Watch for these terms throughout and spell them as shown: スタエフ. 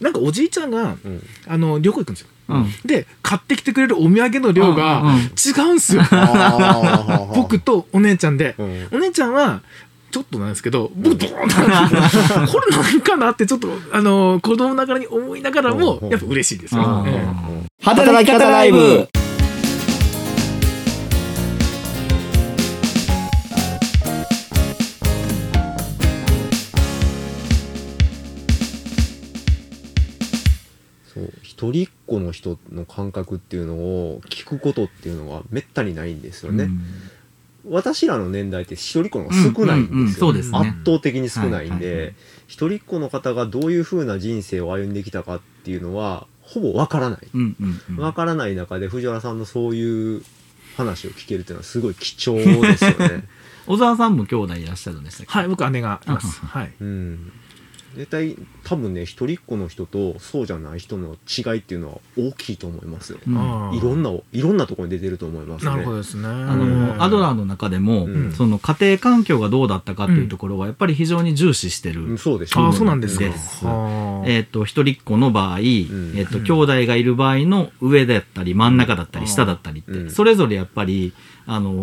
なんかおじいちゃんが、うん、旅行行くんですよ、うん、で買ってきてくれるお土産の量が違うんすよ、うんうん、僕とお姉ちゃんで、うん、お姉ちゃんはちょっとなんですけど、僕ドーンってこれ何かなってちょっと子供ながらに思いながらもやっぱ嬉しいですよ、うんうん、働き方ライブ。一人っ子の人の感覚っていうのを聞くことっていうのはめったにないんですよね、うん、私らの年代って一人っ子の方が少ないんですよ、うんうんうん、そうですね、圧倒的に少ないんで、はいはいはい、一人っ子の方がどういう風な人生を歩んできたかっていうのはほぼわからない、うんうんうん、わからない中で藤原さんのそういう話を聞けるっていうのはすごい貴重ですよね。小沢さんも兄弟いらっしゃるんでしたっけ？はい、僕姉がいます、はい、うん、絶対多分ね、一人っ子の人とそうじゃない人の違いっていうのは大きいと思いますよ、うん、いろんなところに出てると思いますね。なるほどですね。アドラーの中でも、うん、その家庭環境がどうだったかっていうところはやっぱり非常に重視してる、うん、そうですね。あ、そうなんですか。一人っ子の場合、兄弟がいる場合の上だったり真ん中だったり下だったりって、うん、それぞれやっぱり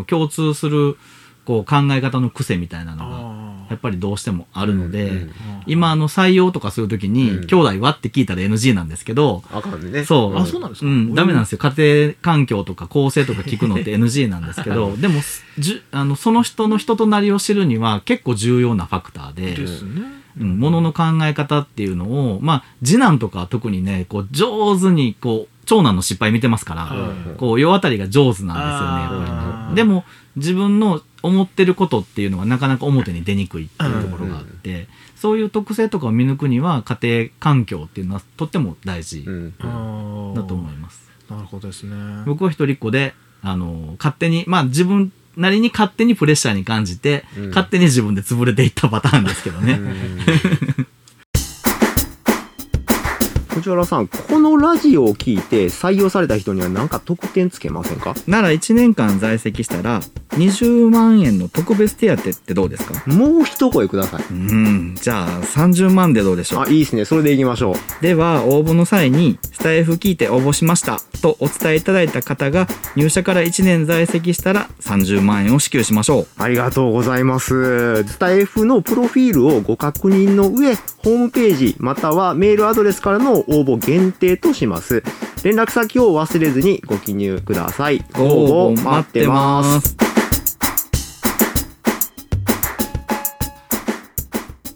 共通するこう考え方の癖みたいなのがやっぱりどうしてもあるので、うんうん、今採用とかするときに、うん、兄弟はって聞いたら NG なんですけど、あかんね。そう。あ、そうなんですか。うん、ダメなんですよ。家庭環境とか構成とか聞くのって NG なんですけど、でもその人の人となりを知るには結構重要なファクターで、ですね。うん、物の考え方っていうのを、まあ次男とか特にね、こう上手にこう長男の失敗見てますから、うん、こう世当たりが上手なんですよね。やっぱりね。でも自分の思ってることっていうのがなかなか表に出にくいっていうところがあって、うん、そういう特性とかを見抜くには家庭環境っていうのはとっても大事だと思います、うん、なるほどですね。僕は一人っ子で勝手に、まあ、自分なりに勝手にプレッシャーに感じて、うん、勝手に自分で潰れていったパターンですけどね、うん藤原さん、このラジオを聞いて採用された人には何か特典つけませんか？なら1年間在籍したら20万円の特別手当ってどうですか？もう一声ください。うん、じゃあ30万でどうでしょう？あ、いいですね。それでいきましょう。では応募の際にスタイフ聞いて応募しましたとお伝えいただいた方が入社から1年在籍したら30万円を支給しましょう。ありがとうございます。スタイフのプロフィールをご確認の上、ホームページまたはメールアドレスからの応募限定とします。連絡先を忘れずにご記入ください。応募待ってます。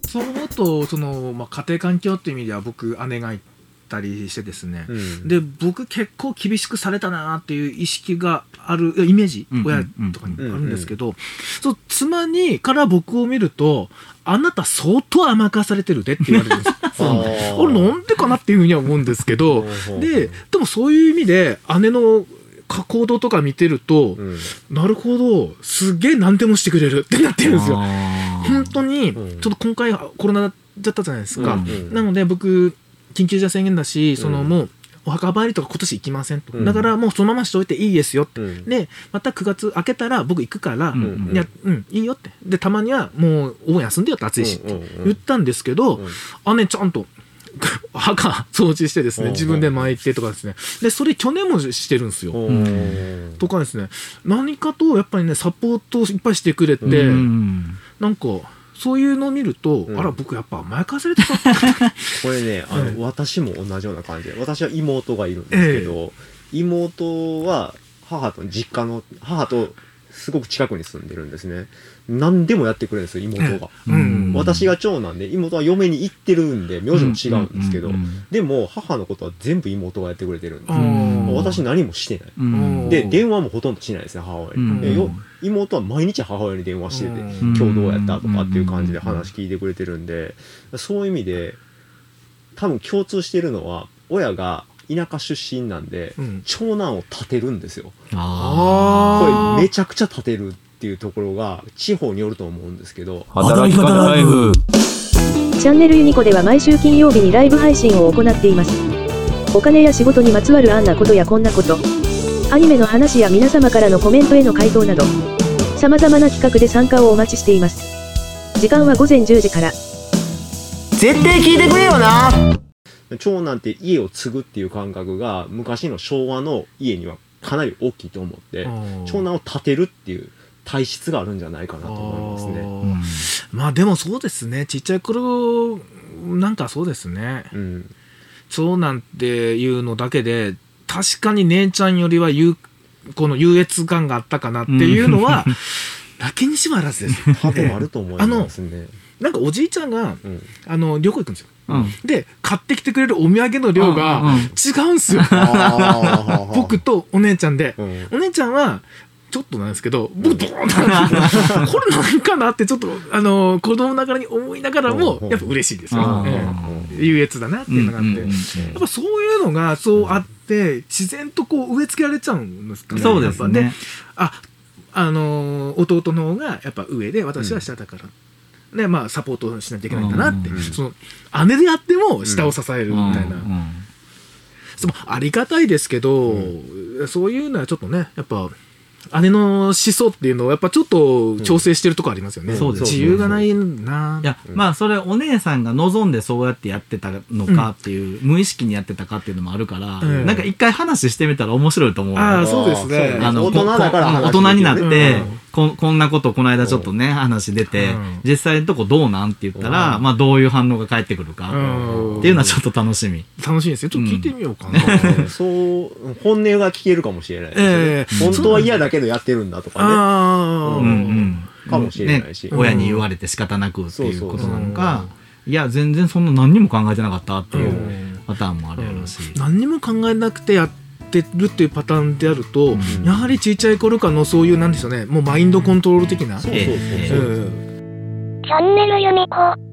その後家庭環境っていう意味では僕姉がいたりしてですね、うん、で僕結構厳しくされたなっていう意識があるイメージ、うん、親とかにあるんですけど、うんうん、そう妻にから僕を見るとあなた相当甘かされてるでって言われるんです俺なんでかなっていうふうには思うんですけどでもそういう意味で姉の行動とか見てると、うん、なるほどすげえ何でもしてくれるってなってるんですよ。本当にちょっと今回コロナだっちゃったじゃないですか、うんうん、なので僕緊急事態宣言だしもうお墓参りとか今年行きませんと、うん、だからもうそのまましておいていいですよって、うん、でまた9月明けたら僕行くから、うんうん、いいよってでたまにはもうお盆休んでよって暑いしって言ったんですけど、うんうんうん、姉ちゃんとお墓掃除してですね、うん、自分で巻いてとかですねでそれ去年もしてるんですよ、うん、とかですね何かとやっぱりねサポートをいっぱいしてくれて、うん、なんかそういうのを見ると、うん、あら僕やっぱ甘やかされてたこれね私も同じような感じで私は妹がいるんですけど、妹は母とすごく近くに住んでるんですね。何でもやってくれるんですよ妹が、うん、私が長男で妹は嫁に行ってるんで名字も違うんですけど、うんうんうん、でも母のことは全部妹がやってくれてるんです、うん、私何もしてない、うん、で電話もほとんどしないですね母親に、うん、妹は毎日母親に電話してて、うん、今日どうやったとかっていう感じで話聞いてくれてるんでそういう意味で多分共通してるのは親が田舎出身なんで、うん、長男を立てるんですよ。あ、これめちゃくちゃ立てるっていうところが地方によると思うんですけど。働き方ライブチャンネルユニコでは毎週金曜日にライブ配信を行っています。お金や仕事にまつわるあんなことやこんなことアニメの話や皆様からのコメントへの回答など様々な企画で参加をお待ちしています。時間は午前10時から。絶対聞いてくれよな。長男って家を継ぐっていう感覚が昔の昭和の家にはかなり大きいと思って、長男を立てるっていう体質があるんじゃないかなと思いますね。うん、まあでもそうですね。ちっちゃい頃なんかそうですね。うん、長男っていうのだけで確かに姉ちゃんよりはこの優越感があったかなっていうのは、だけにしもあらずです。多分あると思いますね。なんかおじいちゃんが、旅行行くんですよ、で買ってきてくれるお土産の量が違うんですよ、僕とお姉ちゃんで、お姉ちゃんはちょっとなんですけど、僕ドーンなんこれなんかなってちょっと子供ながらに思いながらもやっぱ嬉しいですよ、優越だなっていうのがあって、やっぱそういうのがそうあって自然とこう植え付けられちゃうんですかね。そうですね。弟の方がやっぱ上で私は下だからね、まあ、サポートしないといけないんだなって、その姉であっても下を支えるみたいな、そのありがたいですけど、そういうのはちょっとね、やっぱ姉の思想っていうのをやっぱちょっと調整してるとこありますよね、自由がないな。いや、まあそれお姉さんが望んでそうやってやってたのかっていう、無意識にやってたかっていうのもあるから、なんか一回話してみたら面白いと思う。ああ、そうですね。大人だから話してる、大人になって、こんなことこの間ちょっとね話出て、実際のとこどうなんって言ったら、まあどういう反応が返ってくるかっていうのはちょっと楽しみ。楽しいですよ。ちょっと聞いてみようかな。そう本音が聞けるかもしれないですね。本当は嫌だけどやってるんだとかね。かもしれないし、親に言われて仕方なくっていうことなのか、いや全然そんな何にも考えてなかったっていうパターンもあるやろし。何にも考えなくてやってるっていうパターンであると、やはり小さい頃からのそういうなんでしょうね、もうマインドコントロール的な。そうそうそうそう。チャンネルユミコ。